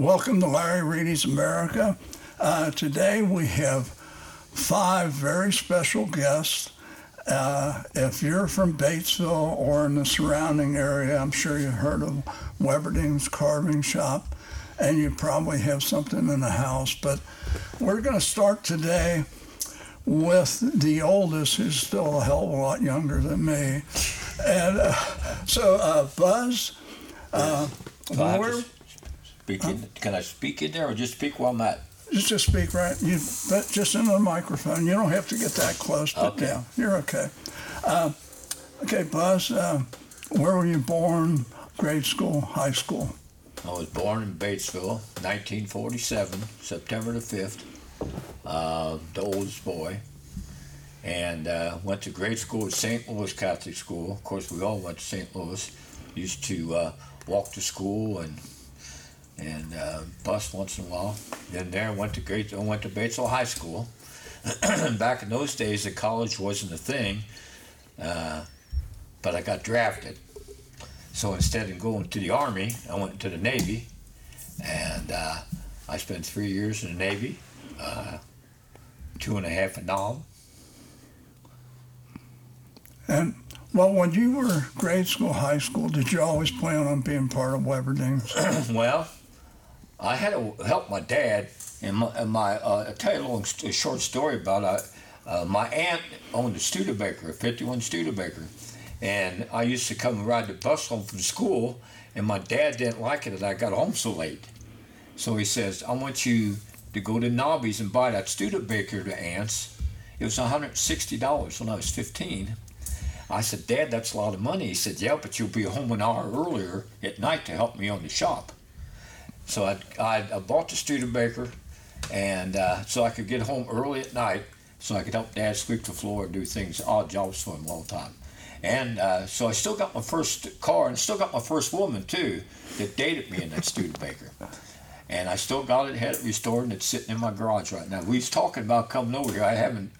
Welcome to Larry Reedy's America. Today we have five very special guests. If you're from Batesville or in the surrounding area, I'm sure you've heard of Weberding's Carving Shop, and you probably have something in the house. But we're going to start today with the oldest, who's still a hell of a lot younger than me. And Buzz, can I speak in there or just speak while I'm not? Just speak right. Just into the microphone. You don't have to get that close. But okay. Yeah, you're okay. Okay, Buzz, where were you born? Grade school, high school? I was born in Batesville, 1947, September the 5th. The oldest boy. And went to grade school at St. Louis Catholic School. Of course, we all went to St. Louis. Used to walk to school and bus once in a while. Then there went to Batesville High School. Back in those days, the college wasn't a thing, but I got drafted. So instead of going to the Army, I went to the Navy, and I spent 3 years in the Navy, 2.5 in Nam. And well, when you were grade school, high school, did you always plan on being part of Weberding's? Well, I had to help my dad, and I'll tell you a short story about my aunt owned a Studebaker, a 51 Studebaker, and I used to come and ride the bus home from school, and my dad didn't like it that I got home so late. So he says, I want you to go to Nobby's and buy that Studebaker to Aunt's. It was $160 when I was 15. I said, Dad, that's a lot of money. He said, yeah, but you'll be home an hour earlier at night to help me on the shop. So I bought the Studebaker, and so I could get home early at night, so I could help Dad sweep the floor and do things, odd jobs for him all the time. And so I still got my first car, and still got my first woman, too, that dated me in that Studebaker. And I still got it, had it restored, and it's sitting in my garage right now. We was talking about coming over here. I haven't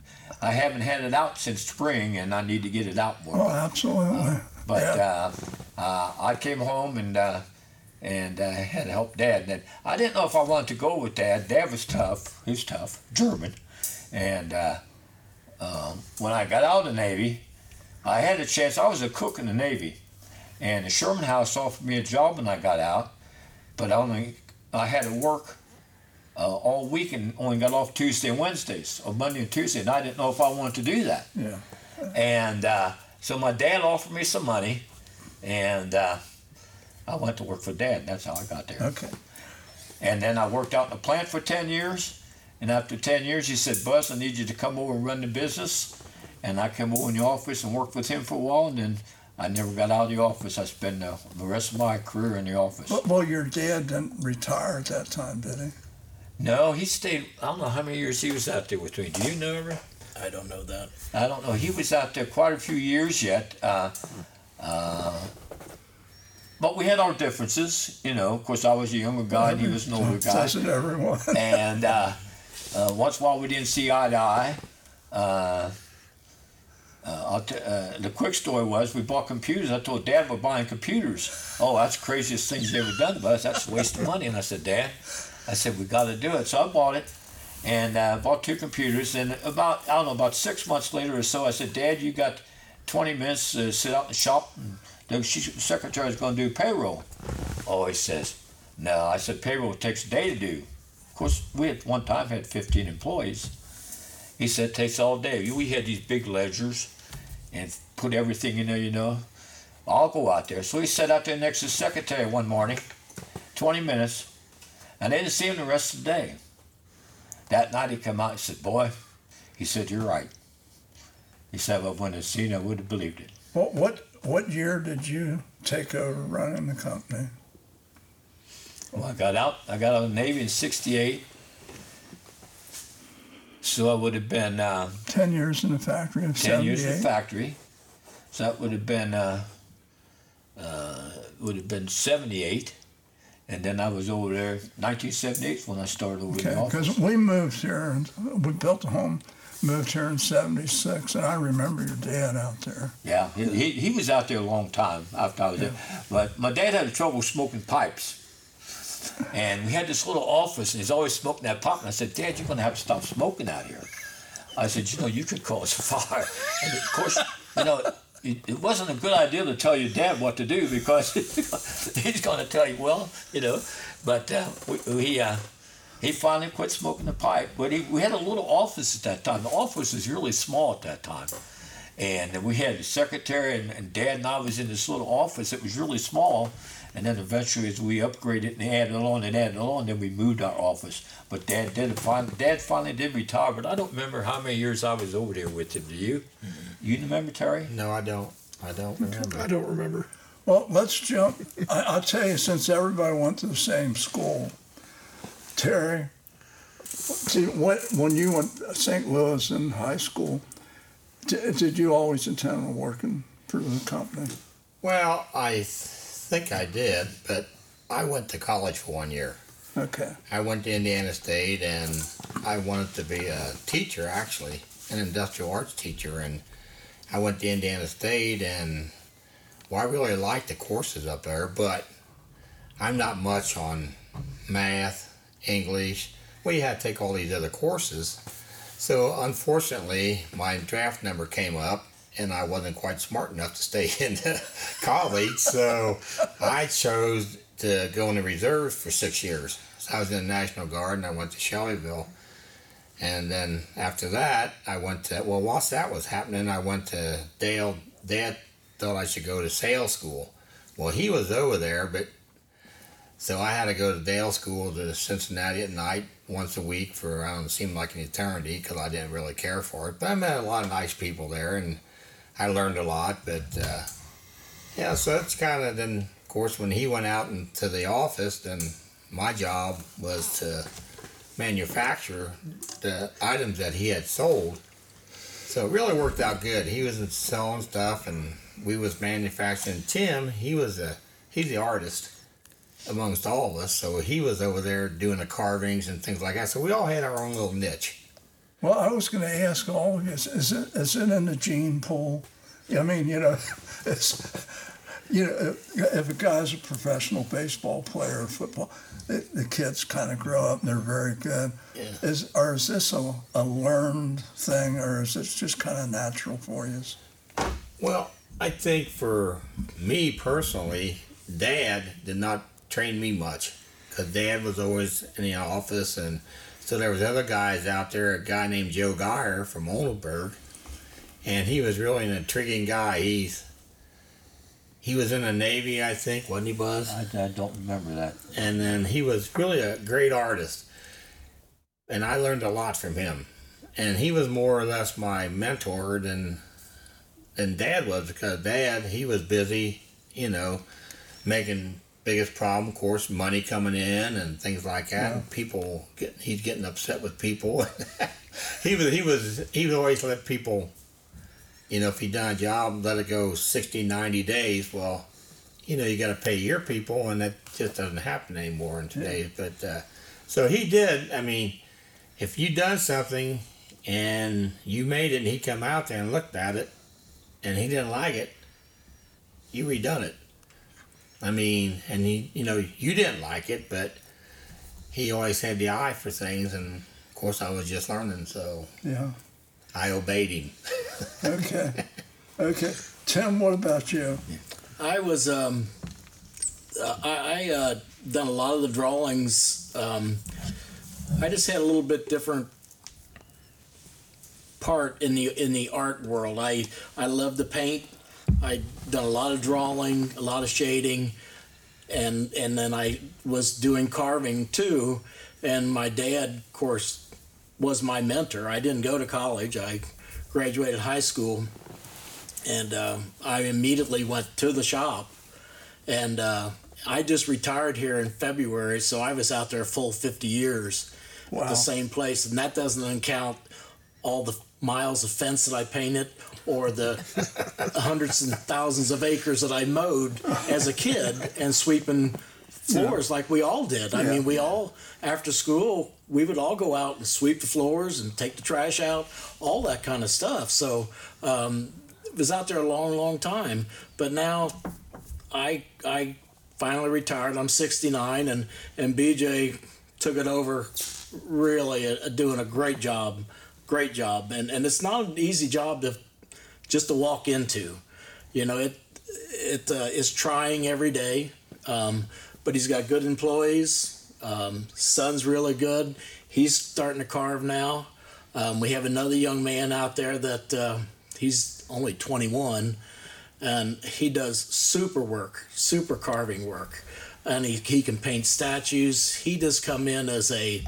had it out since spring, and I need to get it out more. Oh, absolutely. I came home and had to help Dad. And I didn't know if I wanted to go with Dad. Dad was tough. He was tough, German. And when I got out of the Navy, I had a chance. I was a cook in the Navy, and the Sherman House offered me a job when I got out, but I had to work all week and only got off Tuesday and Wednesdays, or Monday and Tuesday, and I didn't know if I wanted to do that. Yeah. And so my dad offered me some money, and I went to work for Dad. That's how I got there. Okay. And then I worked out in the plant for 10 years, and after 10 years he said, Buzz, I need you to come over and run the business. And I came over in the office and worked with him for a while, and then I never got out of the office. I spent the rest of my career in the office. Well, your dad didn't retire at that time, did he? No, he stayed. I don't know how many years he was out there with me. Do you know ever? I don't know that. I don't know. He was out there quite a few years yet. But we had our differences, you know. Of course, I was a younger guy and he was an older guy. That's everyone. And once in a while we didn't see eye to eye. The quick story was we bought computers. I told Dad we're buying computers. Oh, that's the craziest thing you've ever done to us. That's a waste of money. And I said, Dad, we got to do it. So I bought it, and bought two computers. And about 6 months later or so, I said, Dad, you got 20 minutes to sit out in the shop. And the secretary's going to do payroll. Oh, he says, no. I said, payroll takes a day to do. Of course, we at one time had 15 employees. He said, it takes all day. We had these big ledgers and put everything in there, you know. I'll go out there. So he sat out there next to the secretary one morning, 20 minutes. And they didn't see him the rest of the day. That night he came out and said, boy, he said, you're right. He said, well, if I wouldn't have seen it, I would have believed it. Well, what year did you take over running the company? Well, I got out of the Navy in 1968. So I would have been... 10 years in the factory in 1978. 10 years in the factory. So that would have been 1978. And then I was over there 1978 when I started over in the office. Because we moved here, and we built a home, moved here in 1976, and I remember your dad out there. Yeah, he was out there a long time after I was there. But my dad had trouble smoking pipes. And we had this little office, and he's always smoking that pot. And I said, Dad, you're going to have to stop smoking out here. I said, you know, you could cause a fire. And of course, you know, it wasn't a good idea to tell your dad what to do because he's going to tell you, well, you know. But he finally quit smoking the pipe. But we had a little office at that time. The office was really small at that time. And we had a secretary, and Dad and I was in this little office. It was really small. And then eventually, as we upgraded and added on, then we moved our office. But Dad finally did retire. But I don't remember how many years I was over there with him. Do you? Mm-hmm. You remember, Terry? No, I don't remember. I don't remember. Well, let's jump. I'll tell you, since everybody went to the same school, Terry, when you went to St. Louis in high school, did you always intend on working for the company? Well, I think I did, but I went to college for 1 year. Okay. I went to Indiana State, and I wanted to be a teacher, actually, an industrial arts teacher. And I went to Indiana State, and well, I really liked the courses up there, but I'm not much on math, English. Well, you had to take all these other courses. So unfortunately, my draft number came up, and I wasn't quite smart enough to stay in college, so I chose to go in the reserves for 6 years. So I was in the National Guard, and I went to Shelleyville. And then after that, I went to, well, whilst that was happening, I went to Dale. Dad thought I should go to sales school. Well, he was over there, but so I had to go to Dale School to Cincinnati at night once a week for, I don't know, it seemed like an eternity because I didn't really care for it. But I met a lot of nice people there, and I learned a lot, but yeah, so it's kind of then, of course, when he went out into the office, then my job was to manufacture the items that he had sold. So it really worked out good. He was selling stuff, and we was manufacturing. Tim, he's the artist amongst all of us, so he was over there doing the carvings and things like that. So we all had our own little niche. Well, I was going to ask all of you, is it in the gene pool? I mean, you know, if a guy's a professional baseball player or football, the kids kind of grow up and they're very good. Yeah. Is this a learned thing, or is it just kind of natural for you? Well, I think for me personally, Dad did not train me much because Dad was always in the office and... So there was other guys out there, a guy named Joe Geyer from Oldenburg, and he was really an intriguing guy. He was in the Navy, I think, wasn't he, Buzz? I don't remember that. And then he was really a great artist, and I learned a lot from him. And he was more or less my mentor than Dad was, because Dad, he was busy, you know, making... Biggest problem, of course, money coming in and things like that. Yeah. People, he's getting upset with people. he would always let people, you know, if he done a job, let it go 60, 90 days. Well, you know, you got to pay your people, and that just doesn't happen anymore in today. Yeah. But so he did. I mean, if you done something and you made it, and he come out there and looked at it, and he didn't like it, you redone it. I mean, and he, you know, you didn't like it, but he always had the eye for things, and of course I was just learning, so yeah, I obeyed him. Okay. Tim, what about you? I was, I done a lot of the drawings. I just had a little bit different part in the art world. I loved to paint. I done a lot of drawing, a lot of shading, and then I was doing carving too. And my dad, of course, was my mentor. I didn't go to college. I graduated high school, and I immediately went to the shop. And I just retired here in February, so I was out there a full 50 years at the same place. And that doesn't count all the miles of fence that I painted, or the hundreds and thousands of acres that I mowed as a kid, and sweeping floors like we all did. I mean, we all, after school, we would all go out and sweep the floors and take the trash out, all that kind of stuff. So I was out there a long time. But now I finally retired. I'm 69, and BJ took it over, really doing a great job. And it's not an easy job to walk into. You know, it is trying every day, but he's got good employees. Son's really good. He's starting to carve now. We have another young man out there that he's only 21, and he does super carving work, and he can paint statues. He does come in as a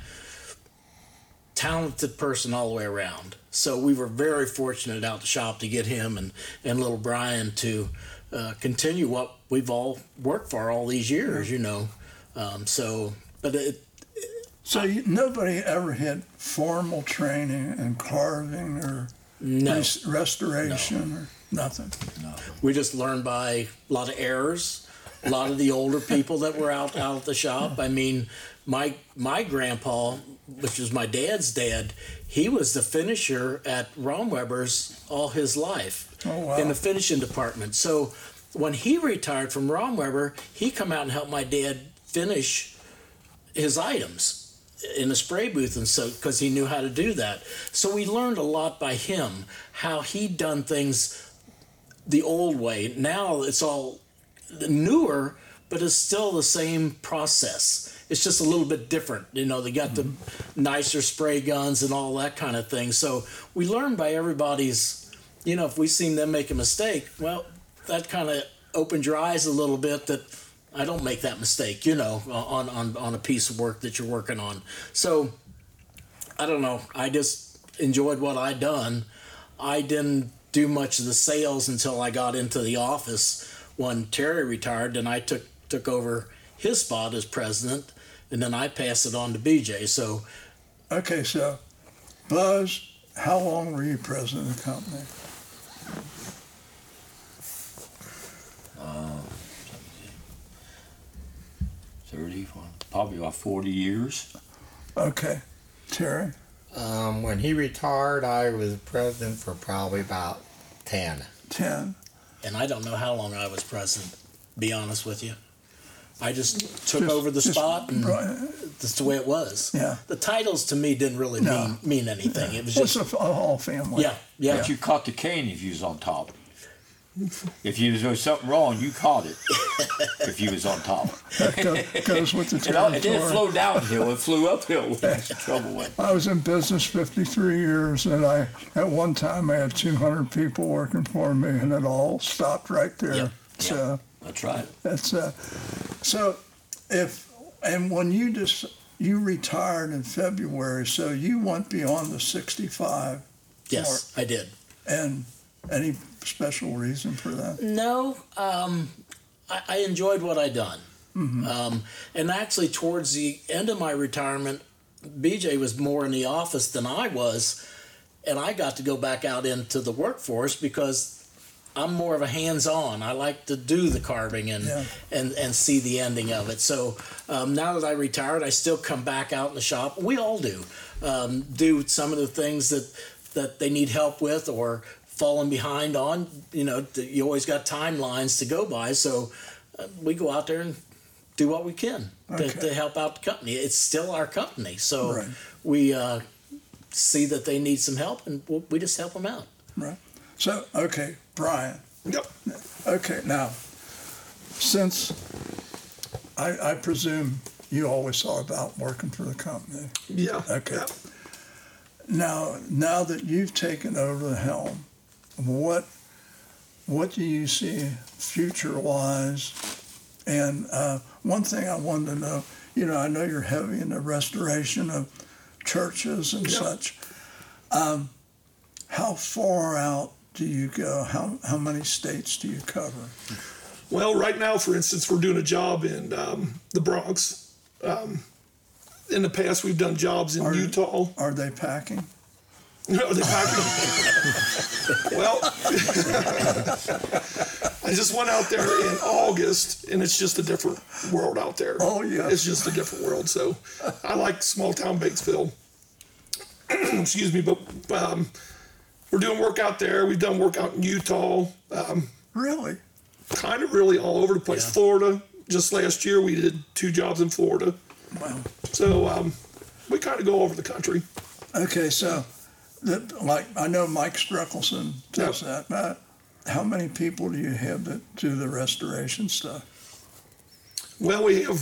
talented person all the way around. So we were very fortunate out the shop to get him and little Brian to continue what we've all worked for all these years, you know. Nobody ever had formal training in carving or restoration or nothing? No. We just learned by a lot of errors, a lot of the older people that were out at the shop. I mean, my grandpa, which was my dad's dad, he was the finisher at Romweber's all his life in the finishing department. So when he retired from Romweber, he come out and helped my dad finish his items in a spray booth, and so because he knew how to do that. So we learned a lot by him, how he done things the old way. Now it's all newer, but it's still the same process. It's just a little bit different. You know, they got the nicer spray guns and all that kind of thing. So we learn by everybody's, you know, if we seen them make a mistake, well, that kind of opened your eyes a little bit that I don't make that mistake, you know, on a piece of work that you're working on. So I don't know. I just enjoyed what I done. I didn't do much of the sales until I got into the office when Terry retired, and I took over his spot as president, and then I passed it on to BJ. So, okay, so Buzz, how long were you president of the company? Probably about 40 years. Okay. Terry? When he retired, I was president for probably about 10. And I don't know how long I was president, to be honest with you. I just took over the spot, and that's the way it was. Yeah. The titles to me didn't really mean anything. Yeah. It was just a whole family. Yeah. But you caught the cane if you was on top. If you was doing something wrong, you caught it. If you was on top, that goes with the territory. It didn't flow downhill; it flew uphill. Which is the trouble with. I was in business 53 years, and I at one time I had 200 people working for me, and it all stopped right there. Yep. So that's right. That's so. When you retired in February, so you went beyond the 65. Yes, I did. And any special reason for that? No, I enjoyed what I done. Mm-hmm. And actually, towards the end of my retirement, BJ was more in the office than I was, and I got to go back out into the workforce because I'm more of a hands-on. I like to do the carving and see the ending of it. So now that I retired, I still come back out in the shop. We all do some of the things that they need help with or falling behind on, you know, you always got timelines to go by, so we go out there and do what we can to help out the company. It's still our company, so we see that they need some help, and we just help them out. Right. So, okay, Brian. Yep. Okay, now, since I presume you always saw about working for the company. Yeah. Okay. Yeah. Now that you've taken over the helm, what do you see future-wise? And one thing I wanted to know, you know, I know you're heavy in the restoration of churches and such. How far out do you go? How many states do you cover? Well, right now, for instance, we're doing a job in the Bronx. In the past, we've done jobs in Utah. Are they packing? No, they're packing. Well, I just went out there in August, and it's just a different world out there. Oh, yeah. It's just a different world. So I like small town Batesville. Excuse me, but we're doing work out there. We've done work out in Utah. Really? Kind of really all over the place. Yeah. Florida, just last year we did 2 jobs in Florida. Wow. So we kind of go over the country. Okay, so that, like I know Mike Struckelson does that. But how many people do you have that do the restoration stuff? Well, we have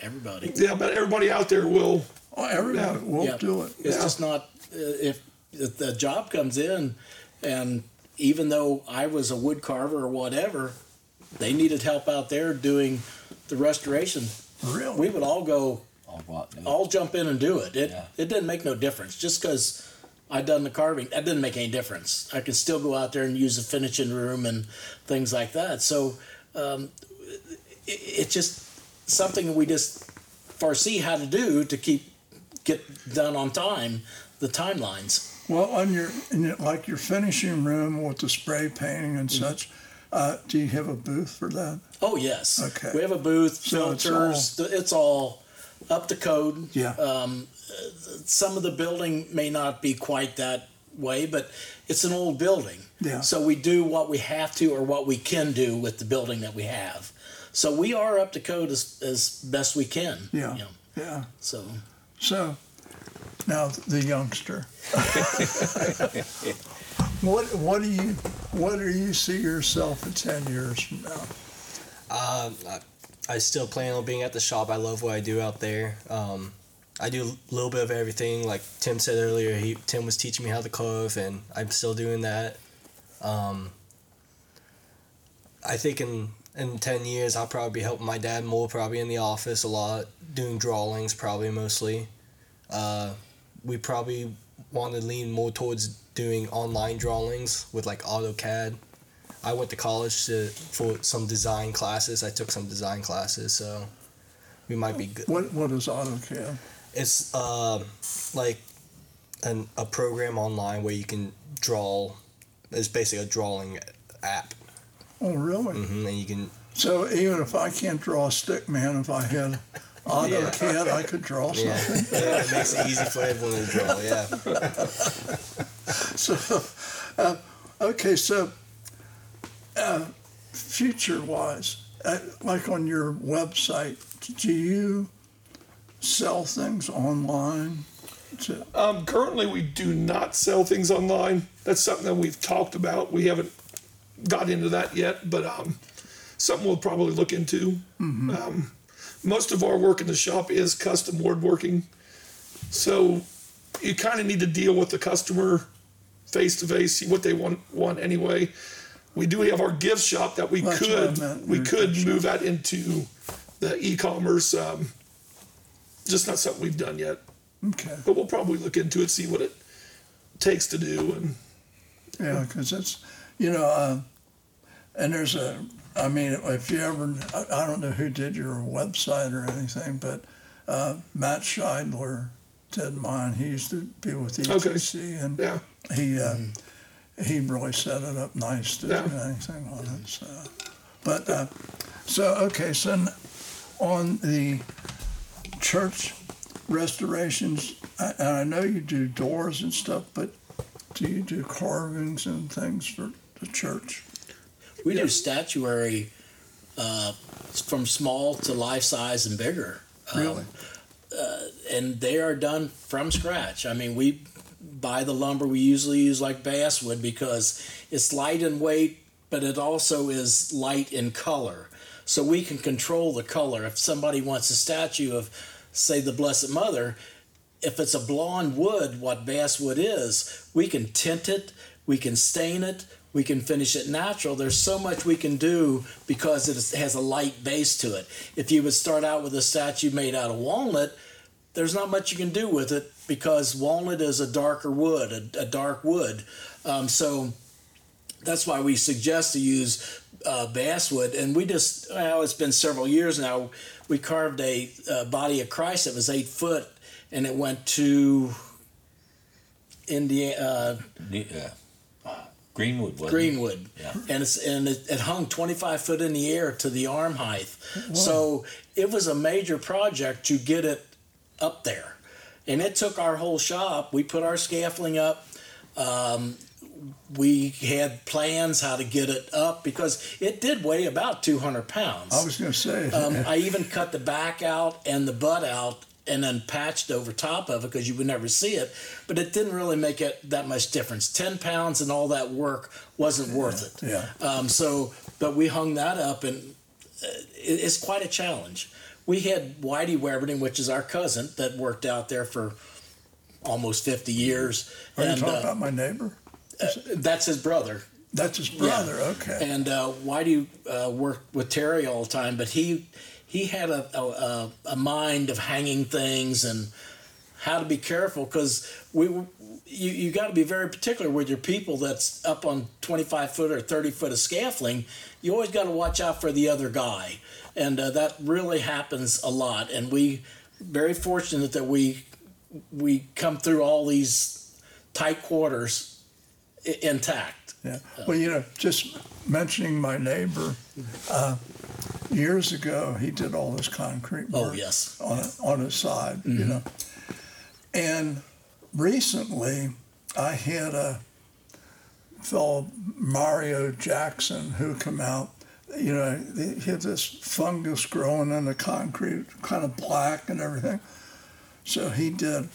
everybody. Yeah, but everybody out there will. Oh, everybody will do it. It's just not if the job comes in, and even though I was a wood carver or whatever, they needed help out there doing the restoration. Really, we would all go. I'll jump in and do it. It didn't make no difference. Just because I done the carving, that didn't make any difference. I could still go out there and use the finishing room and things like that. So it's just something we just foresee how to do to get done on time, the timelines. Well, on your finishing room with the spray painting and such. Do you have a booth for that? Oh, yes. Okay. We have a booth, filters, it's all up to code. Yeah. Some of the building may not be quite that way, but it's an old building. Yeah. So we do what we have to or what we can do with the building that we have. So we are up to code as best we can. Yeah. You know? Yeah. So now the youngster. What do you see yourself in 10 years from now? I still plan on being at the shop. I love what I do out there. I do a little bit of everything. Like Tim said earlier, Tim was teaching me how to carve, and I'm still doing that. I think in 10 years, I'll probably be helping my dad more, probably in the office a lot, doing drawings probably mostly. We probably want to lean more towards doing online drawings with like AutoCAD. I went to college for some design classes. I took some design classes, so we might be good. What is AutoCAD? It's like a program online where you can draw. It's basically a drawing app. Oh, really? Mm-hmm, and you can. So even if I can't draw a stick man, if I had AutoCAD, I could draw something. Yeah, it makes it easy for everyone to draw. Yeah. So, okay, so future-wise, like on your website, do you sell things online? Currently, we do not sell things online. That's something that we've talked about. We haven't got into that yet, but something we'll probably look into. Mm-hmm. Most of our work in the shop is custom woodworking, so you kind of need to deal with the customer face-to-face, see what they want anyway. We do have our gift shop that we could move that into the e-commerce. Just not something we've done yet. Okay. But we'll probably look into it, see what it takes to do. Yeah, because it's, and there's if you ever, I don't know who did your website or anything, but Matt Scheidler did mine. He used to be with ETC, and he really set it up nice to do anything on it. So, but so on the church restorations, and I know you do doors and stuff, but do you do carvings and things for the church? We do statuary from small to life size and bigger. Really. And they are done from scratch. I mean, we buy the lumber we usually use like basswood because it's light in weight, but it also is light in color. So we can control the color. If somebody wants a statue of, say, the Blessed Mother, if it's a blonde wood, what basswood is, we can tint it, we can stain it, we can finish it natural. There's so much we can do because it has a light base to it. If you would start out with a statue made out of walnut, there's not much you can do with it because walnut is a darker wood, a dark wood. So that's why we suggest to use basswood. And we just, it's been several years now, we carved a body of Christ that was 8 foot, and it went to Indiana. Greenwood. Yeah. And it hung 25 foot in the air to the arm height. Wow. So it was a major project to get it up there. And it took our whole shop. We put our scaffolding up. we had plans how to get it up because it did weigh about 200 pounds. I was going to say. I even cut the back out and the butt out and then patched over top of it because you would never see it, but it didn't really make it that much difference. 10 pounds and all that work wasn't worth it. Yeah. But we hung that up, and it's quite a challenge. We had Whitey Weberding, which is our cousin, that worked out there for almost 50 years. Are you talking about my neighbor? That's his brother. That's his brother, yeah. Okay. And Whitey worked with Terry all the time, but he had a mind of hanging things and how to be careful, because you got to be very particular with your people that's up on 25 foot or 30 foot of scaffolding. You always got to watch out for the other guy, and that really happens a lot. And we very fortunate that we come through all these tight quarters intact. Yeah. Well, just mentioning my neighbor. Years ago, he did all this concrete work on his side, mm-hmm. And recently, I had a fellow, Mario Jackson, who come out, he had this fungus growing in the concrete, kind of black and everything. So he did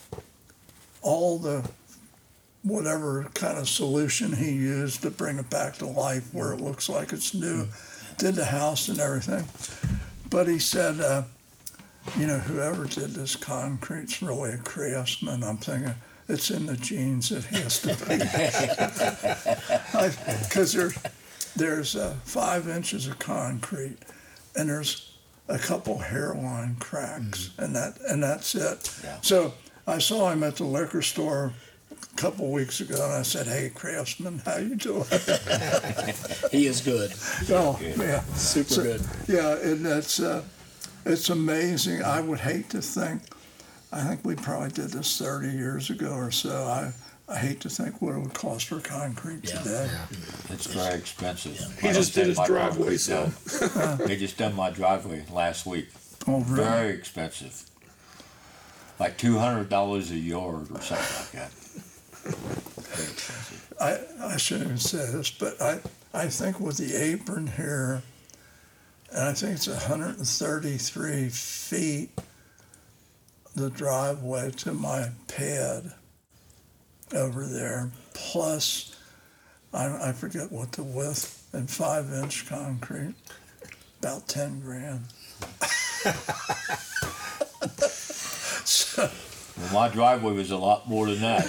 all the whatever kind of solution he used to bring it back to life where it looks like it's new. Did the house and everything, but he said, whoever did this concrete's really a craftsman. I'm thinking it's in the genes that he has to be, because there's 5 inches of concrete, and there's a couple hairline cracks, mm-hmm. and that's it. Yeah. So I saw him at the liquor store a couple of weeks ago, and I said, "Hey, craftsman, how you doing?" He is good. Oh, good. Yeah, super good. Yeah, and it's amazing. I would hate to think. I think we probably did this 30 years ago or so. I hate to think what it would cost for concrete today. Yeah. It's very expensive. Yeah. He just did his driveway, so they just done my driveway last week. Oh, really? Very expensive. Like $200 a yard or something like that. I shouldn't even say this, but I think with the apron here, and I think it's 133 feet, the driveway to my pad over there, plus, I forget what the width, and 5-inch concrete, about 10 grand. So, well, my driveway was a lot more than that.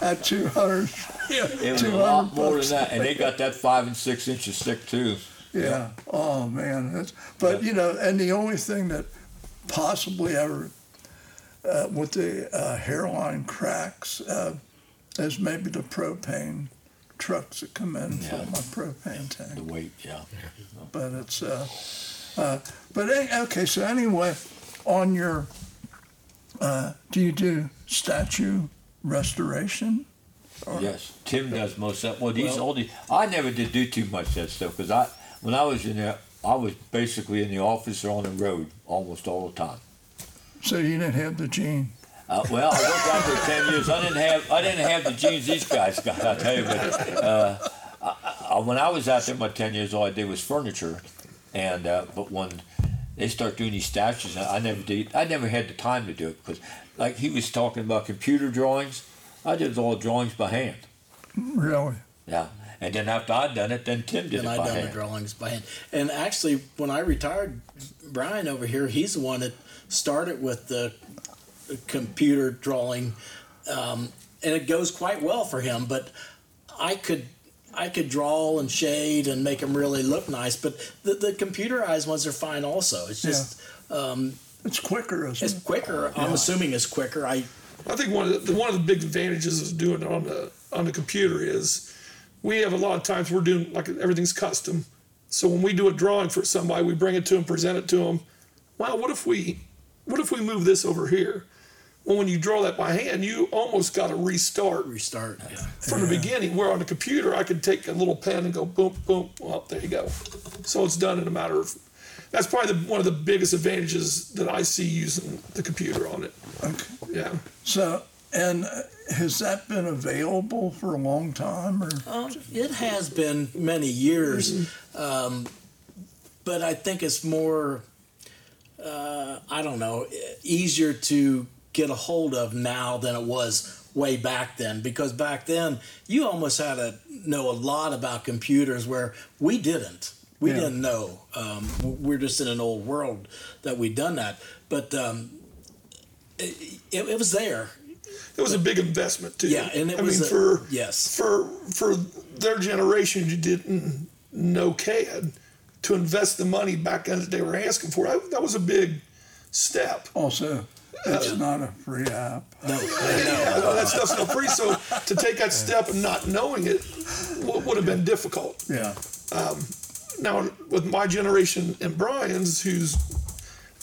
At 200. Yeah, it was a lot more than that. And they got that 5 and 6 inches thick, too. Yeah. Yeah. Oh, man. But, and the only thing that possibly ever, with the hairline cracks, is maybe the propane trucks that come in for my propane tank. The weight, yeah. But it's... okay, so anyway... On your, do you do statue restoration? Or? Yes, Tim does most of that. Well, I never did do too much of that stuff because when I was in there, I was basically in the office or on the road almost all the time. So you didn't have the gene. I worked out for 10 years. I didn't have the genes these guys got. I tell you, but when I was out there, my 10 years, all I did was furniture, and but when they start doing these statues. I never did. I never had the time to do it because, like he was talking about computer drawings, I did all drawings by hand. Really? Yeah. And then after I'd done it, then Tim did it by hand. And I done the drawings by hand. And actually, when I retired, Brian over here, he's the one that started with the computer drawing, and it goes quite well for him. But I could draw and shade and make them really look nice, but the computerized ones are fine also. It's just... Yeah. It's quicker, isn't it? It's quicker. Yeah. I'm assuming it's quicker. I think one of the big advantages of doing it on the computer is we have a lot of times we're doing, like, everything's custom. So when we do a drawing for somebody, we bring it to them, present it to them. Wow, what if we move this over here? Well, when you draw that by hand, you almost got to restart. Restart, yeah. From the beginning, where on the computer, I could take a little pen and go boom, boom, well, there you go. So it's done in a matter of... That's probably one of the biggest advantages that I see using the computer on it. Okay. Yeah. So And has that been available for a long time? Or? It has been many years, but I think it's more, I don't know, easier to get a hold of now than it was way back then, because back then you almost had to know a lot about computers where we didn't. We didn't know. We're just in an old world that we'd done that. But it was there. It was a big investment too. Yeah, and for their generation who didn't know CAD, to invest the money back then that they were asking for, that was a big step. Also, that's not a free app. No, that stuff's not free. So to take that step and not knowing it would have been difficult. Yeah. Now with my generation and Brian's,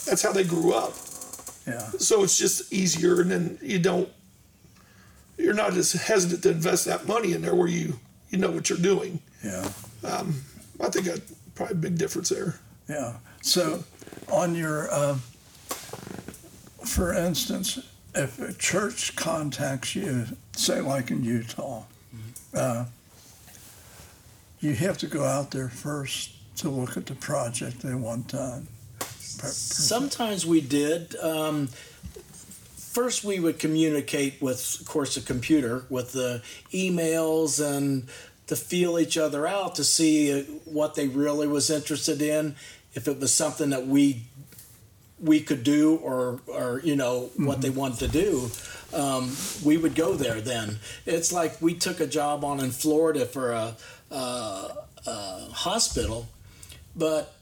that's how they grew up. Yeah. So it's just easier, and then you're not as hesitant to invest that money in there where you know what you're doing. Yeah. I think that's probably a big difference there. Yeah. So on your, for instance, if a church contacts you, say like in Utah, you have to go out there first to look at the project they want done. Sometimes we did. First, we would communicate with, of course, the computer, with the emails, and to feel each other out to see what they really was interested in, if it was something that we could do or what they wanted to do. We would go there then. It's like we took a job on in Florida for a hospital, but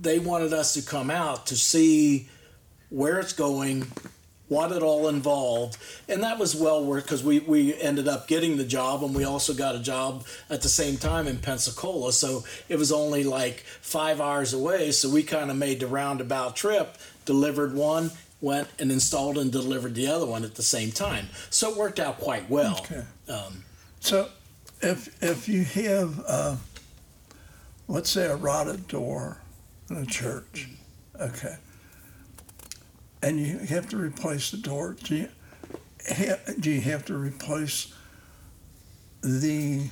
they wanted us to come out to see where it's going, what it all involved, and that was well worth, because we ended up getting the job, and we also got a job at the same time in Pensacola, so it was only like 5 hours away, so we kind of made the roundabout trip, delivered one, went and installed and delivered the other one at the same time. So it worked out quite well. Okay. So if you have, let's say, a rotted door in a church, okay, and you have to replace the door, do you have to replace the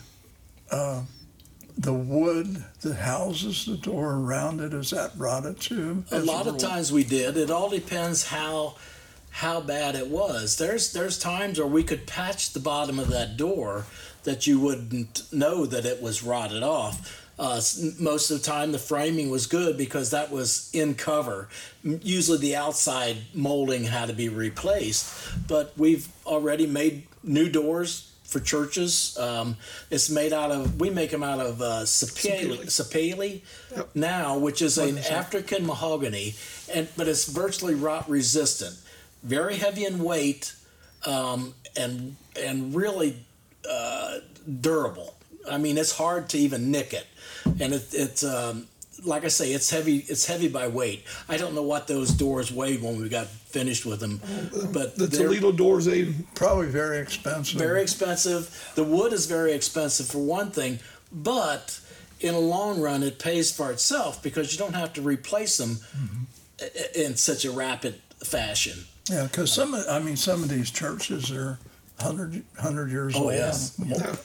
wood that houses the door around it? Is that rotted too? A lot of times we did. It all depends how bad it was. There's times where we could patch the bottom of that door that you wouldn't know that it was rotted off. Most of the time the framing was good because that was in cover. Usually the outside molding had to be replaced, but we've already made new doors for churches. It's made out of, we make them out of sapeli now, which is an African mahogany, but it's virtually rot resistant, very heavy in weight, and really durable. I mean, it's hard to even nick it. And it's like I say, it's heavy. It's heavy by weight. I don't know what those doors weighed when we got finished with them, but the Toledo doors, they probably very expensive. Very expensive. The wood is very expensive for one thing, but in the long run, it pays for itself because you don't have to replace them in such a rapid fashion. Yeah, because some of these churches are 100 years old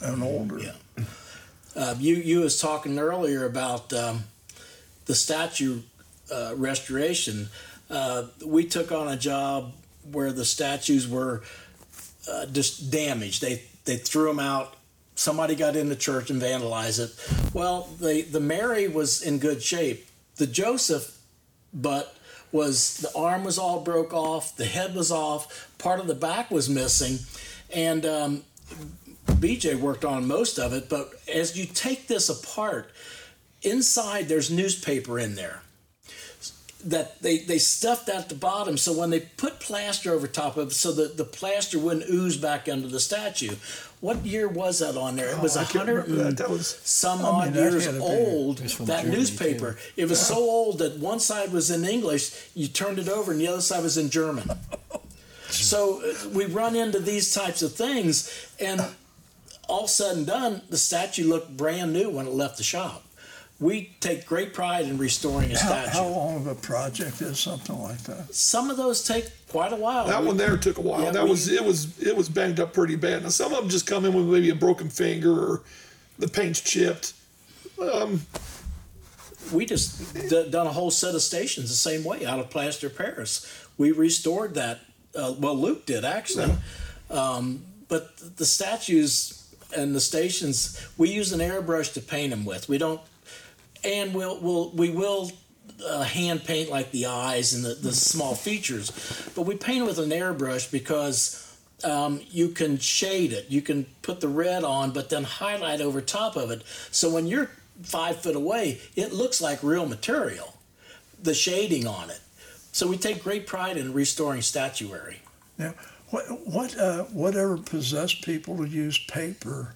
and older. Yeah. You was talking earlier about the statue restoration. We took on a job where the statues were just damaged. They threw them out. Somebody got in the church and vandalized it. Well, the Mary was in good shape. The Joseph butt was, the arm was all broke off. The head was off. Part of the back was missing. And BJ worked on most of it, but as you take this apart, inside there's newspaper in there that they stuffed at the bottom, so when they put plaster over top of it, so that the plaster wouldn't ooze back under the statue. What year was that on there? It was 100 and some odd years old, that newspaper. It was so old that one side was in English, you turned it over, and the other side was in German. So we run into these types of things, and all said and done, the statue looked brand new when it left the shop. we take great pride in restoring a statue. How long of a project is something like that? Some of those take quite a while. That one there took a while. Yeah, it was banged up pretty bad. Now some of them just come in with maybe a broken finger or the paint's chipped. We just done a whole set of stations the same way out of Plaster Paris. We restored that. Well, Luke did actually, but the statues and the stations we use an airbrush to paint them with. We don't. And we will hand paint like the eyes and the small features, but we paint with an airbrush because you can shade it. You can put the red on, but then highlight over top of it. So when you're 5 foot away, it looks like real material, the shading on it. So we take great pride in restoring statuary. Now, whatever possessed people to use paper?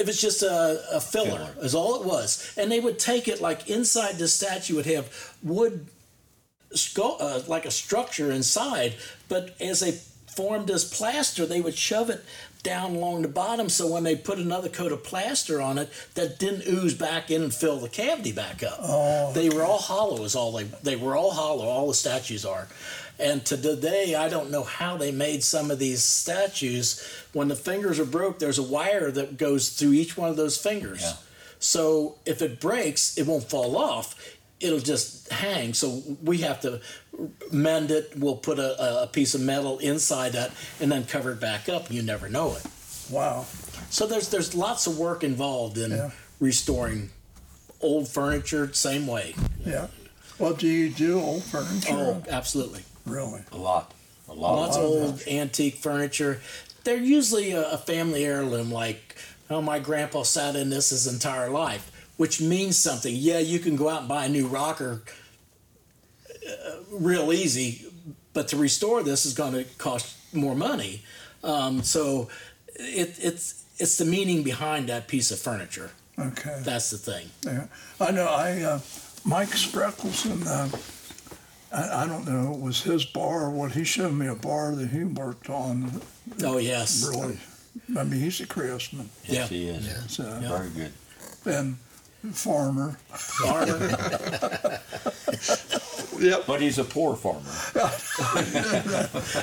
It was just a filler, is all it was. And they would take it, like inside the statue would have wood, like a structure inside, but as they formed this plaster, they would shove it down along the bottom, so when they put another coat of plaster on it, that didn't ooze back in and fill the cavity back up. Oh, okay. They were all hollow, is all they were all hollow, all the statues are. And to today, I don't know how they made some of these statues. When the fingers are broke, there's a wire that goes through each one of those fingers. Yeah. So if it breaks, it won't fall off. It'll just hang. So we have to mend it. We'll put a piece of metal inside that and then cover it back up. You never know it. Wow. So there's lots of work involved in restoring old furniture, same way. Yeah. Well, do you do old furniture? Oh, absolutely. Really? A lot. Lots of old antique furniture. They're usually a family heirloom, like, oh, my grandpa sat in this his entire life, which means something. Yeah, you can go out and buy a new rocker real easy, but to restore this is going to cost more money. So it's the meaning behind that piece of furniture. Okay. That's the thing. Yeah. I know Mike Spreckleson, I don't know, it was his bar or what, he showed me a bar that he worked on. Oh, yes. Really. I mean, he's a craftsman. Yes, he is. Yeah. So, very good. And farmer. Yep. But he's a poor farmer.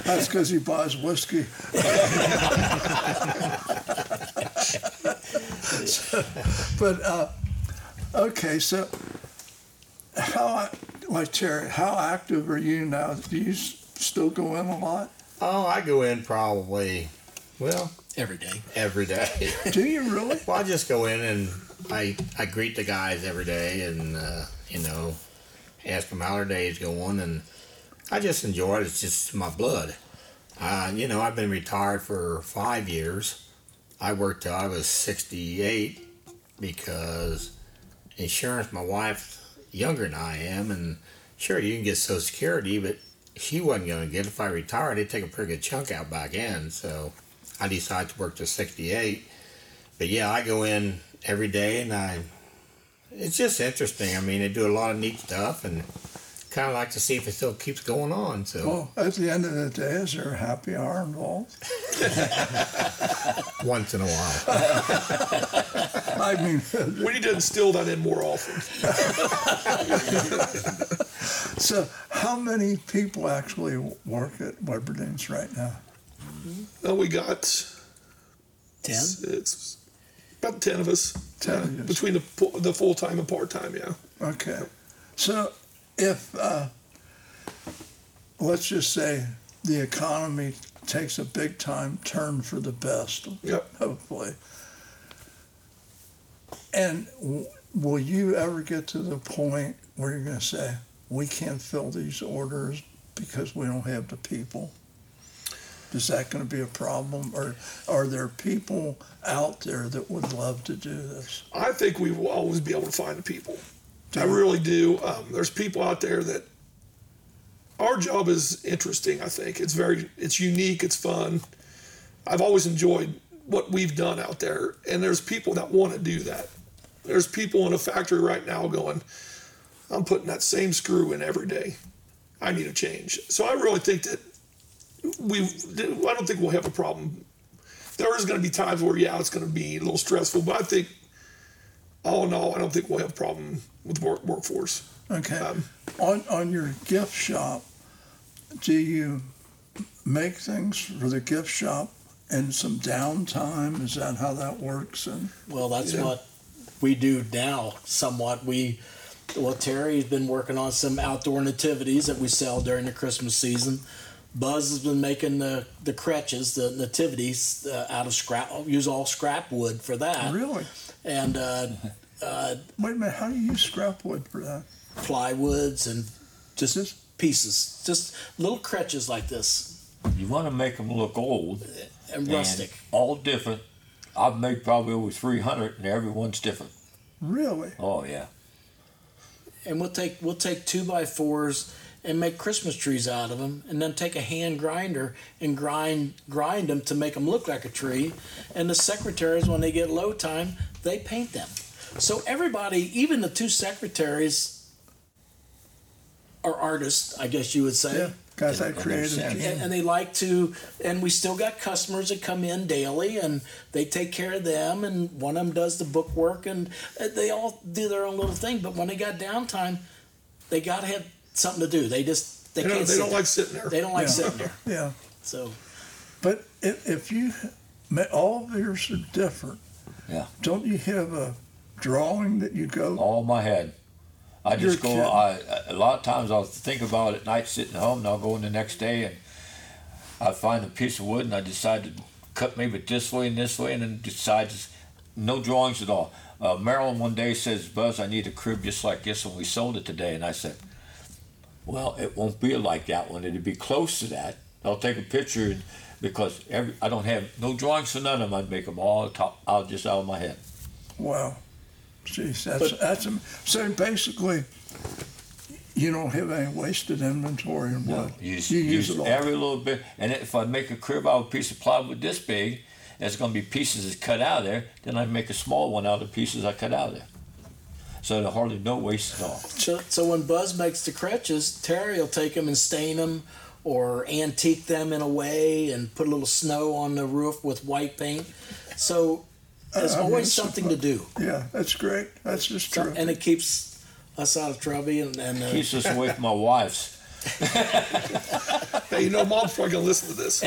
That's because he buys whiskey. So how, like Terry, how active are you now? Do you still go in a lot? Oh, I go in probably, every day. Do you really? Well, I just go in and I greet the guys every day and, ask them how their day is going, and I just enjoy it. It's just my blood. I've been retired for 5 years. I worked till I was 68 because insurance, my wife's younger than I am, and sure, you can get Social Security, but she wasn't going to get it. If I retired, they'd take a pretty good chunk out back in, so I decided to work till 68. But yeah, I go in every day, and it's just interesting. I mean, they do a lot of neat stuff, and kind of like to see if it still keeps going on. So, well, at the end of the day, is there a happy hour involved? Once in a while. I mean, we need to instill that in more often. So, how many people actually work at Weberding's right now? Well, we got 10. It's about 10 of us. 10 between the full time and part time. Yeah. Okay. So if let's just say the economy takes a big time turn for the best, hopefully. And will you ever get to the point where you're going to say we can't fill these orders because we don't have the people? Is that going to be a problem, or are there people out there that would love to do this? I think we will always be able to find the people. I really do. There's people out there that our job is interesting, I think. It's unique, it's fun. I've always enjoyed what we've done out there, and there's people that want to do that. There's people in a factory right now going, I'm putting that same screw in every day. I need a change. So I really think that I don't think we'll have a problem. There is going to be times where, it's going to be a little stressful, but I think all in all, I don't think we'll have a problem with workforce. Okay. On your gift shop, do you make things for the gift shop in some downtime? Is that how that works? And well, that's what we do now somewhat. Terry's been working on some outdoor nativities that we sell during the Christmas season. Buzz has been making the crutches, the nativities, out of scrap. Use all scrap wood for that. Really? And wait a minute, how do you use scrap wood for that? Plywoods and just pieces, just little crutches like this. You want to make them look old and rustic, and all different. I've made probably over 300, and everyone's different. Really? Oh yeah. And we'll take 2x4s and make Christmas trees out of them, and then take a hand grinder and grind them to make them look like a tree. And the secretaries, when they get low time, they paint them. So everybody, even the two secretaries, are artists, I guess you would say. Yeah. Guys, I created and they like to, and we still got customers that come in daily, and they take care of them, and one of them does the book work, and they all do their own little thing. But when they got downtime, they got to have something to do. They don't like sitting there. Yeah. So, but if you all of yours are different, yeah. Don't you have a drawing that you go? All in my head. I just go. A lot of times I'll think about it at night, sitting at home, and I'll go in the next day and I find a piece of wood and I decide to cut maybe this way, and then decide no drawings at all. Marilyn one day says, "Buzz, I need a crib just like this," and we sold it today. And I said, "Well, it won't be like that one. It'll be close to that. I'll take a picture because I don't have no drawings for none of them. I'd make them all out just out of my head." Wow. Jeez, that's so basically, you don't have any wasted inventory and wood. No, you use it all. Every little bit. And if I make a crib out of a piece of plywood this big, there's going to be pieces that's cut out of there. Then I make a small one out of the pieces I cut out of there. So there's hardly no waste at all. So when Buzz makes the crutches, Terry will take them and stain them or antique them in a way and put a little snow on the roof with white paint. So. There's always something to do. Yeah, that's great. That's just true. And it keeps us out of trouble. And keeps us away from our wives. Hey, Mom's probably going to listen to this.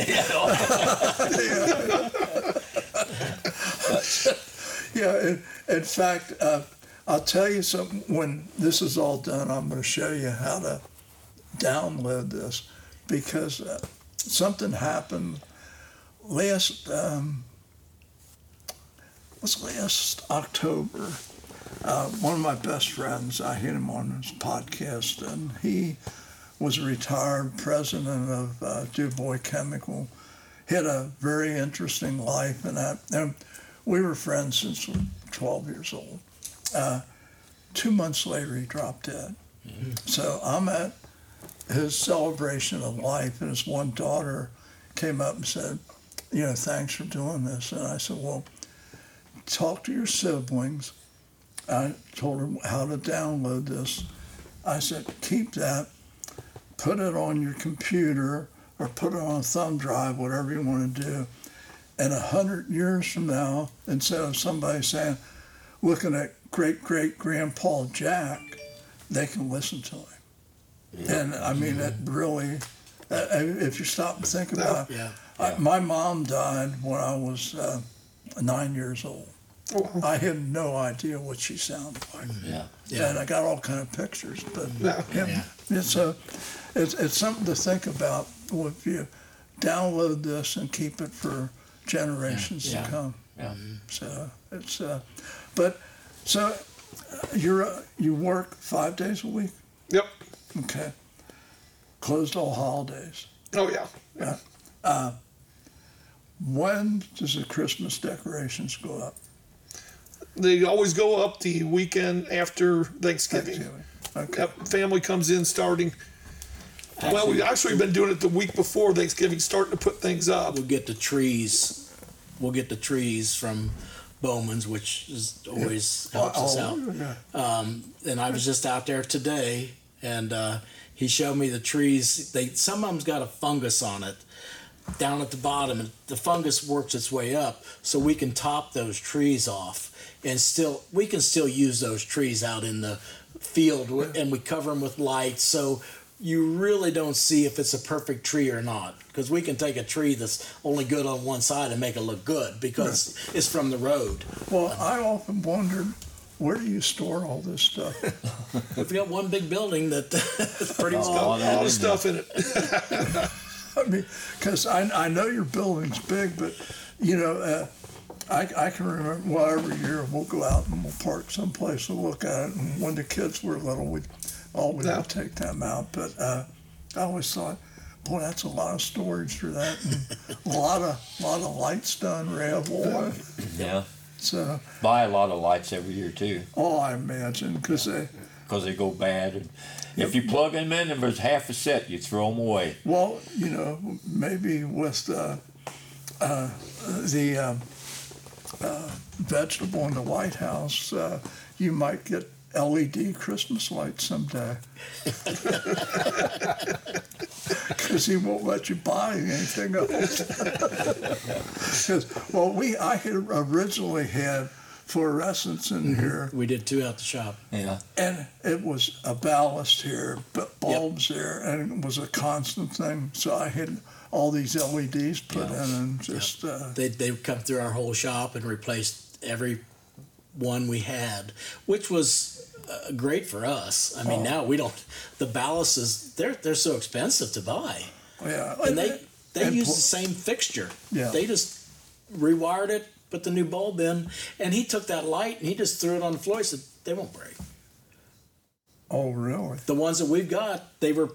Yeah, in fact, I'll tell you something. When this is all done, I'm going to show you how to download this, because something happened last... was last October. One of my best friends, I hit him on his podcast, and he was a retired president of Dubois Chemical. He had a very interesting life, and we were friends since we were 12 years old. 2 months later, he dropped dead. Mm-hmm. So I'm at his celebration of life, and his one daughter came up and said, "Thanks for doing this." And I said, "Well, talk to your siblings." I told them how to download this. I said, "Keep that, put it on your computer or put it on a thumb drive, whatever you want to do. And 100 years from now, instead of somebody saying, looking at great-great-grandpa Jack, they can listen to him." Yeah. And I mean, that really, if you stop and think about it, my mom died when I was 9 years old. I had no idea what she sounded like. Yeah. And I got all kind of pictures, but it's something to think about. If you download this and keep it for generations to come. Yeah. So it's you work 5 days a week. Yep. Okay. Closed all holidays. Oh yeah. Yeah. When does the Christmas decorations go up? They always go up the weekend after Thanksgiving. Okay. Yep, family comes in starting. Well, we've actually been doing it the week before Thanksgiving, starting to put things up. We'll get the trees from Bowman's, which is always helps us out. Yeah. And I was just out there today, and he showed me the trees. Some of them's got a fungus on it. down at the bottom, and the fungus works its way up, so we can top those trees off, and still we can still use those trees out in the field, and we cover them with lights, so you really don't see if it's a perfect tree or not, because we can take a tree that's only good on one side and make it look good because it's from the road. Well, I often wondered, where do you store all this stuff? We've got one big building that is pretty much all the stuff in it. I mean, because I know your building's big, but, you know, I can remember, well, every year we'll go out and we'll park someplace and look at it, and when the kids were little, we'd take them out, but I always thought, boy, that's a lot of storage for that, and a lot of lights done, Rev. Yeah. So buy a lot of lights every year too. Oh, I imagine, because they go bad, and if you plug them in and there's half a set, you throw them away. Well, you know, maybe with the vegetable in the White House, you might get LED Christmas lights someday, because he won't let you buy anything else. Because I had originally had fluorescents in here. We did two out the shop. Yeah, and it was a ballast here, but bulbs there, and it was a constant thing. So I had all these LEDs put in, and just they come through our whole shop and replaced every one we had, which was great for us. I mean, now we don't. The ballasts they're so expensive to buy. Yeah, and they use the same fixture. Yeah, they just rewired it, put the new bulb in, and he took that light and he just threw it on the floor. He said they won't break. Oh, really? The ones that we've got, they're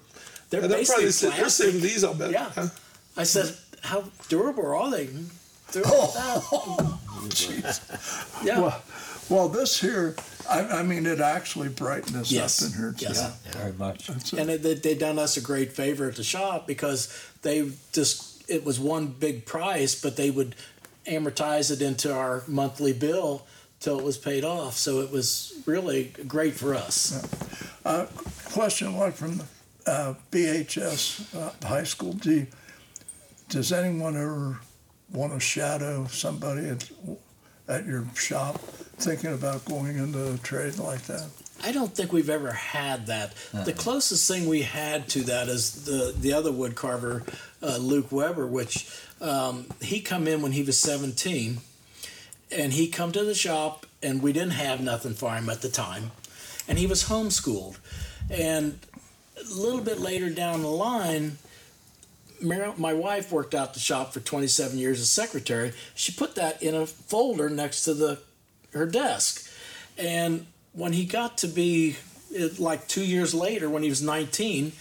basically plastic. They're saving these, I'll bet. Yeah, huh? I said, how durable are they? Oh, jeez. Yeah. Well, this here, I mean, it actually brightened us up in here. Yes, very much. And they done us a great favor at the shop, because it was one big price, but they would amortize it into our monthly bill till it was paid off. So it was really great for us. Yeah. Question one from BHS High School. Does anyone ever want to shadow somebody at your shop thinking about going into a trade like that? I don't think we've ever had that. Uh-huh. The closest thing we had to that is the other wood carver, Luke Weber, which he come in when he was 17, and he come to the shop, and we didn't have nothing for him at the time, and he was homeschooled. And a little bit later down the line, my wife worked out the shop for 27 years as secretary. She put that in a folder next to her desk. And when he got to be, like 2 years later, when he was 19,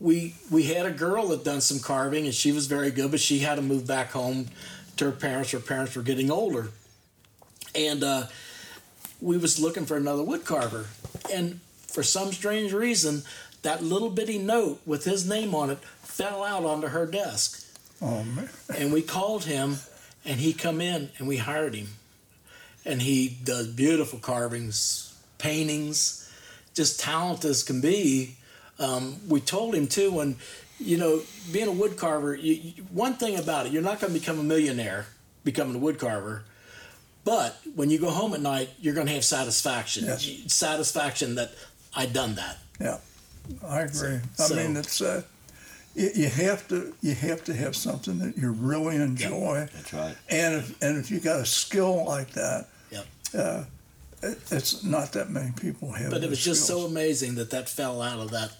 we had a girl that done some carving, and she was very good, but she had to move back home to her parents. Her parents were getting older. And we was looking for another wood carver. And for some strange reason, that little bitty note with his name on it fell out onto her desk. Oh, man. And we called him, and he come in, and we hired him. And he does beautiful carvings, paintings, just talented as can be. We told him, too, when, you know, being a wood carver, one thing about it, you're not going to become a millionaire becoming a wood carver. But when you go home at night, you're going to have satisfaction. Yes. Satisfaction that I done that. Yeah. I agree. I mean, it's you have to have something that you really enjoy. Yep, that's right. And if you got a skill like that, it's not that many people have. But it was just so amazing that fell out of that,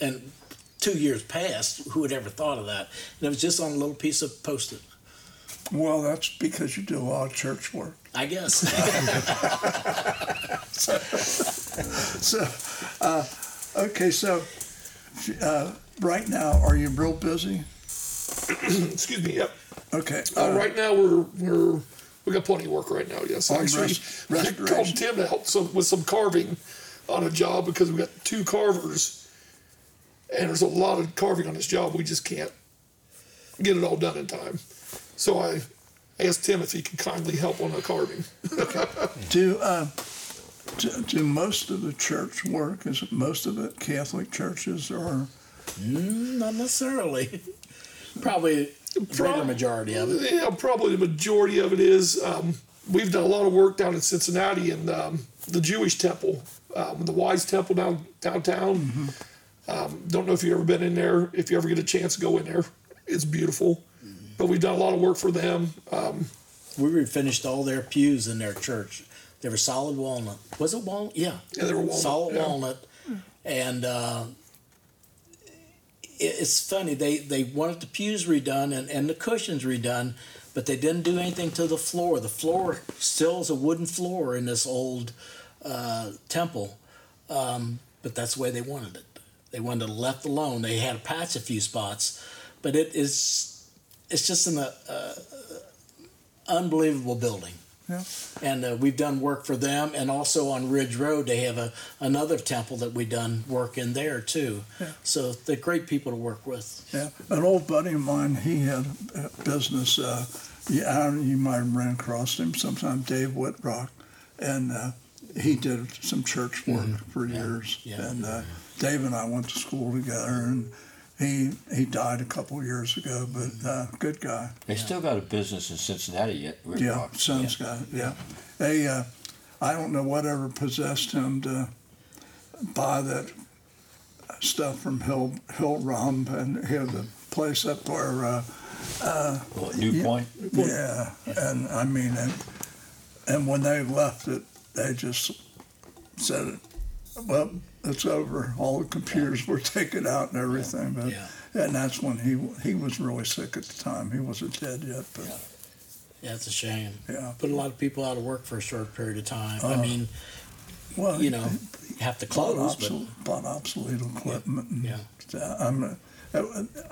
and 2 years passed. Who had ever thought of that? And it was just on a little piece of Post-it. Well, that's because you do a lot of church work, I guess. Okay, so right now, are you real busy? Excuse me. Yep. Okay. Right now, we got plenty of work right now. Yes, actually, I called Tim to help with some carving on a job, because we got two carvers, and there's a lot of carving on this job. We just can't get it all done in time. So I asked Tim if he could kindly help on the carving. Okay. Do most of the church work, is most of it Catholic churches, or? Not necessarily. Probably the majority of it. Yeah, probably the majority of it is. We've done a lot of work down in Cincinnati and the Jewish temple, the Wise Temple downtown. Mm-hmm. Don't know if you've ever been in there. If you ever get a chance, go in there. It's beautiful. Mm-hmm. But we've done a lot of work for them. We refinished all their pews in their church. They were solid walnut. Was it walnut? Yeah. Yeah, they were walnut. Solid walnut. And it's funny. They wanted the pews redone and the cushions redone, but they didn't do anything to the floor. The floor still is a wooden floor in this old temple, but that's the way they wanted it. They wanted it left alone. They had to patch a few spots, but it's just an unbelievable building. Yeah. And we've done work for them, and also on Ridge Road they have another temple that we've done work in there too. Yeah. So they're great people to work with. Yeah, an old buddy of mine, he had a business. I don't know, you might have ran across him sometime, Dave Whitrock, and he did some church work for years. Yeah. And Dave and I went to school together, and he died a couple of years ago, but good guy. They still got a business in Cincinnati yet. Son's got it, yeah. They, I don't know whatever possessed him to buy that stuff from Hill Romb and here the place up where... New Point? Yeah, and I mean, and when they left it, they just said it. Well, it's over. All the computers were taken out and everything. But, and that's when he was really sick at the time. He wasn't dead yet. But yeah, it's a shame. Yeah. Put a lot of people out of work for a short period of time. I mean, well, you know, have to close. Bought obsolete equipment. Yeah.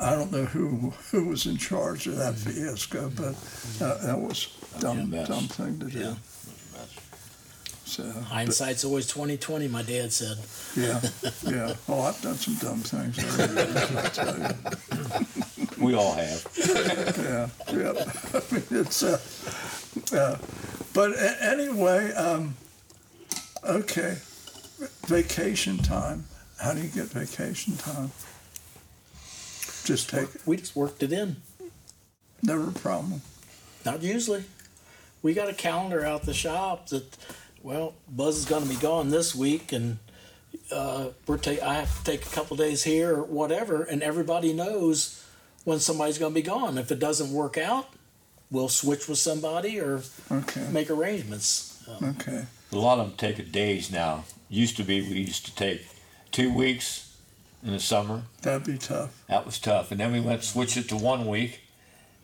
I don't know who was in charge of that fiasco, but that was a dumb thing to do. Yeah. So, hindsight's always 20/20, my dad said. Yeah, yeah. Oh, I've done some dumb things. We all have. Yeah. I mean, it's. But anyway, okay. Vacation time. How do you get vacation time? Just take it. We just worked it in. Never a problem. Not usually. We got a calendar out the shop that. Well, Buzz is going to be gone this week, and I have to take a couple days here or whatever, and everybody knows when somebody's going to be gone. If it doesn't work out, we'll switch with somebody or make arrangements. A lot of them take it days now. Used to be we used to take 2 weeks in the summer. That'd be tough. That was tough, and then we went switch it to 1 week,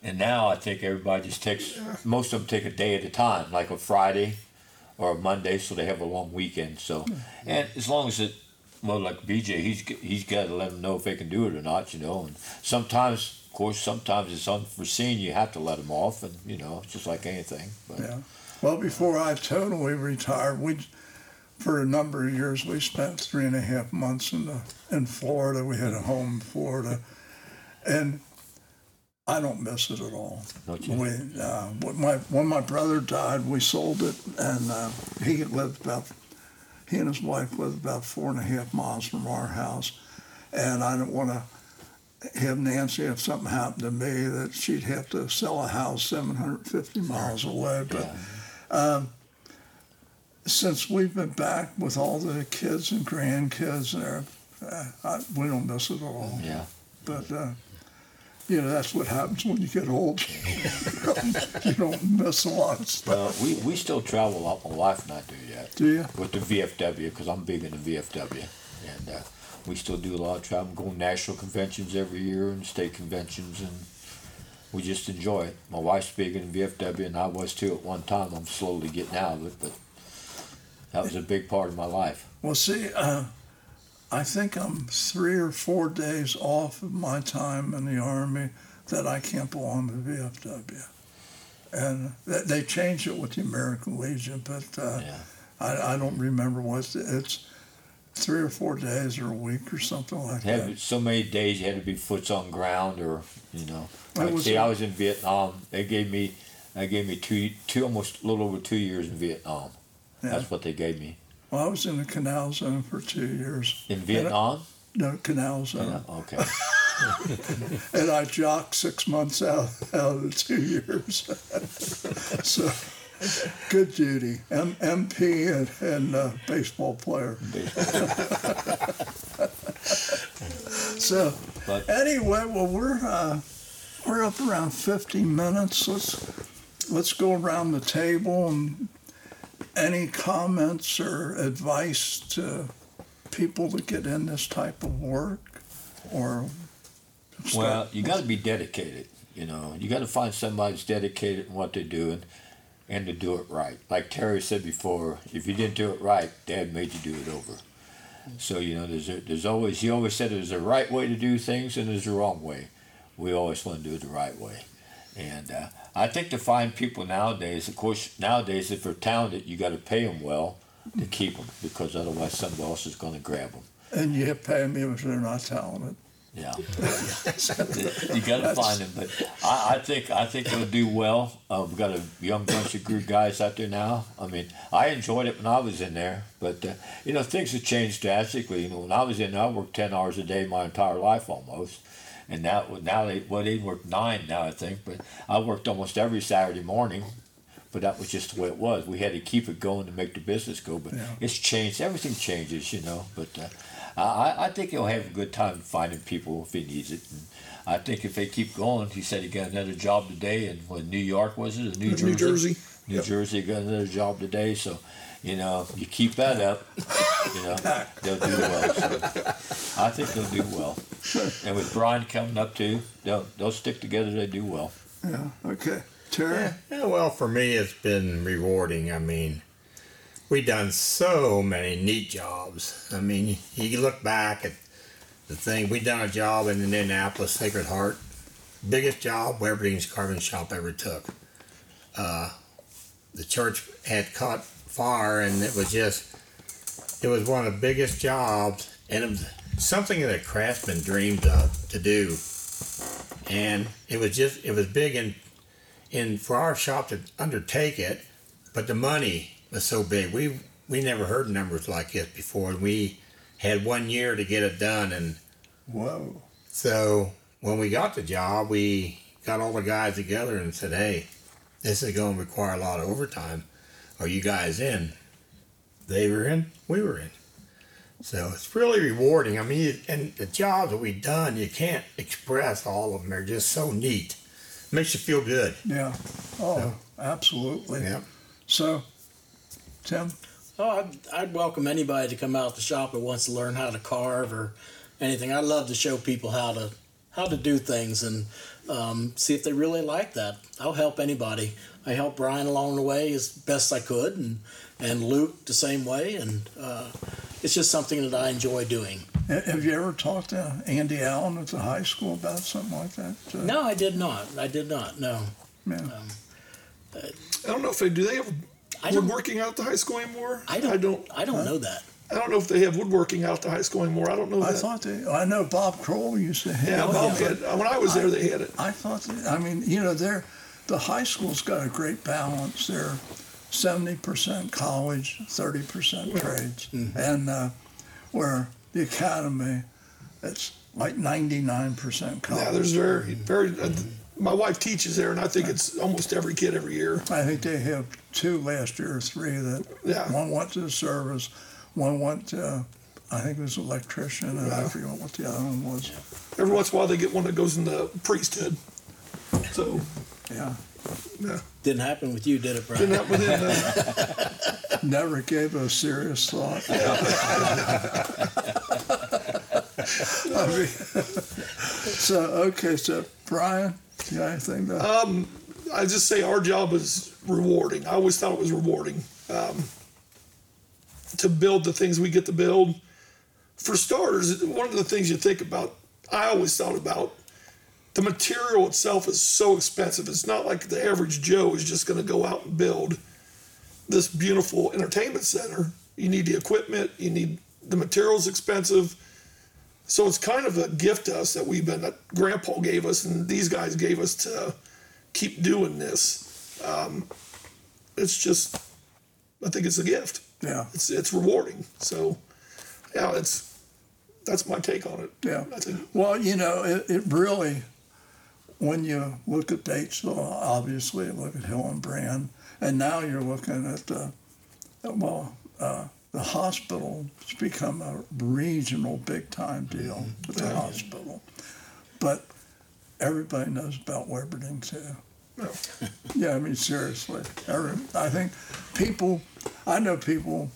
and now I think everybody just takes, most of them take a day at a time, like a Friday or a Monday, so they have a long weekend. So, and as long as it, well, like BJ, he's got to let them know if they can do it or not, you know. And sometimes, of course, sometimes it's unforeseen. You have to let them off, and you know, it's just like anything. But, yeah. Well, before I totally retired, we, for a number of years, we spent 3.5 months in Florida. We had a home in Florida, and I don't miss it at all. When my brother died, we sold it, and he and his wife lived about 4.5 miles from our house, and I didn't want to have Nancy, if something happened to me, that she'd have to sell a house 750 miles away. But since we've been back with all the kids and grandkids, we don't miss it at all. Yeah, but. You know, that's what happens when you get old. You don't miss a lot of stuff. Well, we still travel a lot. My wife and I do that. Do you? With the VFW, because I'm big in the VFW. And we still do a lot of travel. Go to national conventions every year and state conventions, and we just enjoy it. My wife's big in the VFW, and I was too at one time. I'm slowly getting out of it, but that was a big part of my life. Well, see... I think I'm 3 or 4 days off of my time in the Army that I can't belong to VFW. And they changed it with the American Legion, but I don't remember what it's 3 or 4 days or a week or something like that. So many days you had to be foot on ground or, you know. I was in Vietnam. They gave me almost a little over 2 years in Vietnam. Yeah. That's what they gave me. Well, I was in the canal zone for 2 years. In Vietnam? No, canal zone. Yeah, okay. And I jocked 6 months out of 2 years. So, good Judy. MP and baseball player. So, anyway, well, we're up around 50 minutes. Let's go around the table and any comments or advice to people that get in this type of work, or stuff? Well, you got to be dedicated. You know, you got to find somebody who's dedicated in what they're doing, and to do it right. Like Terry said before, if you didn't do it right, Dad made you do it over. So, you know, he always said there's a right way to do things and there's a wrong way. We always want to do it the right way. And I think to find people nowadays, of course, nowadays if they're talented, you got to pay them well to keep them, because otherwise somebody else is going to grab them. And you pay them even if they're not talented. Yeah, you got to find them. But I think they'll do well. We've got a young bunch of good guys out there now. I mean, I enjoyed it when I was in there, but you know, things have changed drastically. You know, when I was in there, I worked 10 hours a day my entire life almost. And now they work 9 now, I think, but I worked almost every Saturday morning, but that was just the way it was. We had to keep it going to make the business go, but yeah. It's changed. Everything changes, you know, but I think he'll have a good time finding people if he needs it. And I think if they keep going, he said he got another job today in New York, was it? New Jersey. New Jersey got another job today, so, you know, you keep that up, you know, they'll do well. So I think they'll do well. And with Brian coming up too, they'll stick together, they do well. Yeah, okay. Terry? Yeah, well, for me, it's been rewarding. I mean, we've done so many neat jobs. I mean, you look back at the thing. We've done a job in Indianapolis, Sacred Heart. Biggest job Weberding's Carving Shop ever took. The church had caught fire, and it was one of the biggest jobs, and it was something that a craftsman dreamed of to do. And it was big in for our shop to undertake it, but the money was so big. We never heard numbers like this before, and we had 1 year to get it done. And whoa! So when we got the job, we got all the guys together and said, "Hey, this is going to require a lot of overtime. Are you guys in?" They were in, we were in. So it's really rewarding. I mean, and the jobs that we've done, you can't express all of them. They're just so neat. It makes you feel good. Yeah. Oh, so, absolutely. Yeah. So, Tim? Oh, I'd welcome anybody to come out the shop that wants to learn how to carve or anything. I love to show people how to do things and see if they really like that. I'll help anybody. I helped Brian along the way as best I could, and Luke the same way, and it's just something that I enjoy doing. Have you ever talked to Andy Allen at the high school about something like that? No, I did not. No. Yeah. I don't know if they have woodworking out at the high school anymore? I don't know that. I don't know if they have woodworking out at the high school anymore. I don't know that. I thought they... I know Bob Kroll used to have... Yeah, Bob had... When I was there, they had it. I thought... I mean, you know, the high school's got a great balance. They're 70% college, 30% trades. Mm-hmm. And where the academy, it's like 99% college. Yeah, there's very... Mm-hmm. My wife teaches there, and I think it's almost every kid every year. I think they have 2 last year or 3 that... Yeah. One went to the service... One went, I think it was an electrician, and I forget what the other one was. Every once in a while they get one that goes in the priesthood. So, yeah. Didn't happen with you, did it, Brian? Didn't happen with him. Never gave a serious thought. I mean, so Brian, you got anything to... I just say our job is rewarding. I always thought it was rewarding. To build the things we get to build. For starters, one of the things you think about, I always thought about, the material itself is so expensive. It's not like the average Joe is just going to go out and build this beautiful entertainment center. You need the equipment, you need the materials expensive. So it's kind of a gift to us that Grandpa gave us and these guys gave us to keep doing this. It's just, I think it's a gift. Yeah, it's rewarding. So, yeah, it's that's my take on it. Yeah. Well, you know, it really, when you look at Batesville, obviously, look at Hill and Brand, and now you're looking at, the hospital has become a regional big-time deal to the hospital. But everybody knows about Weberding's here. Yeah. Yeah, I mean, seriously. I think I know people,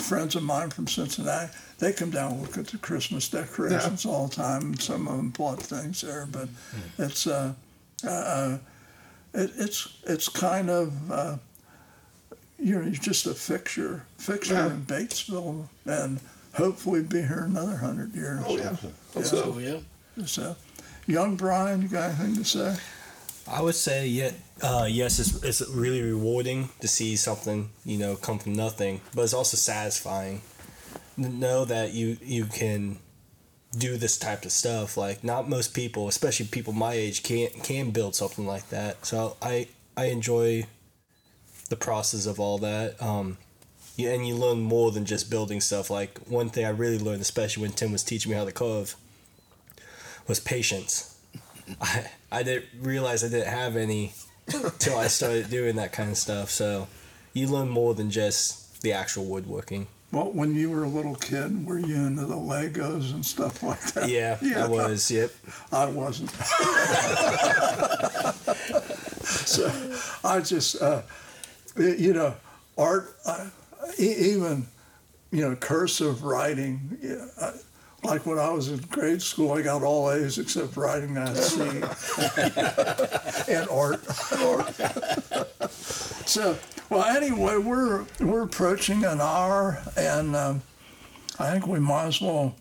friends of mine from Cincinnati, they come down and look at the Christmas decorations all the time, and some of them bought things there. But it's kind of... you're just a fixture in Batesville, and hopefully be here another 100 years. Oh, yeah. So, young Brian, you got anything to say? I would say, yes, it's really rewarding to see something, you know, come from nothing, but it's also satisfying to know that you can do this type of stuff. Like, not most people, especially people my age, can build something like that. So I enjoy the process of all that, and you learn more than just building stuff. Like, one thing I really learned, especially when Tim was teaching me how to carve, was patience. I didn't realize I didn't have any till I started doing that kind of stuff. So you learn more than just the actual woodworking. Well, when you were a little kid, were you into the Legos and stuff like that? Yeah, I was, yep. I wasn't. So I just... you know, art, even, you know, cursive writing. You know, like when I was in grade school, I got all A's except writing I C and art. So, well, anyway, we're approaching an hour, and I think we might as well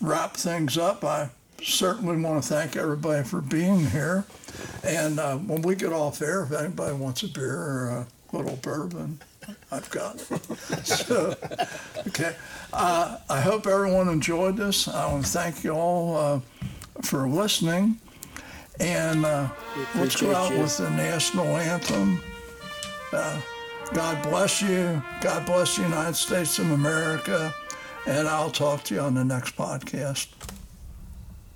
wrap things up. I certainly want to thank everybody for being here, and when we get off air, if anybody wants a beer or a little bourbon, I've got it. So, okay. I hope everyone enjoyed this. I want to thank you all for listening. And let's go out with the national anthem. God bless you. God bless the United States of America. And I'll talk to you on the next podcast.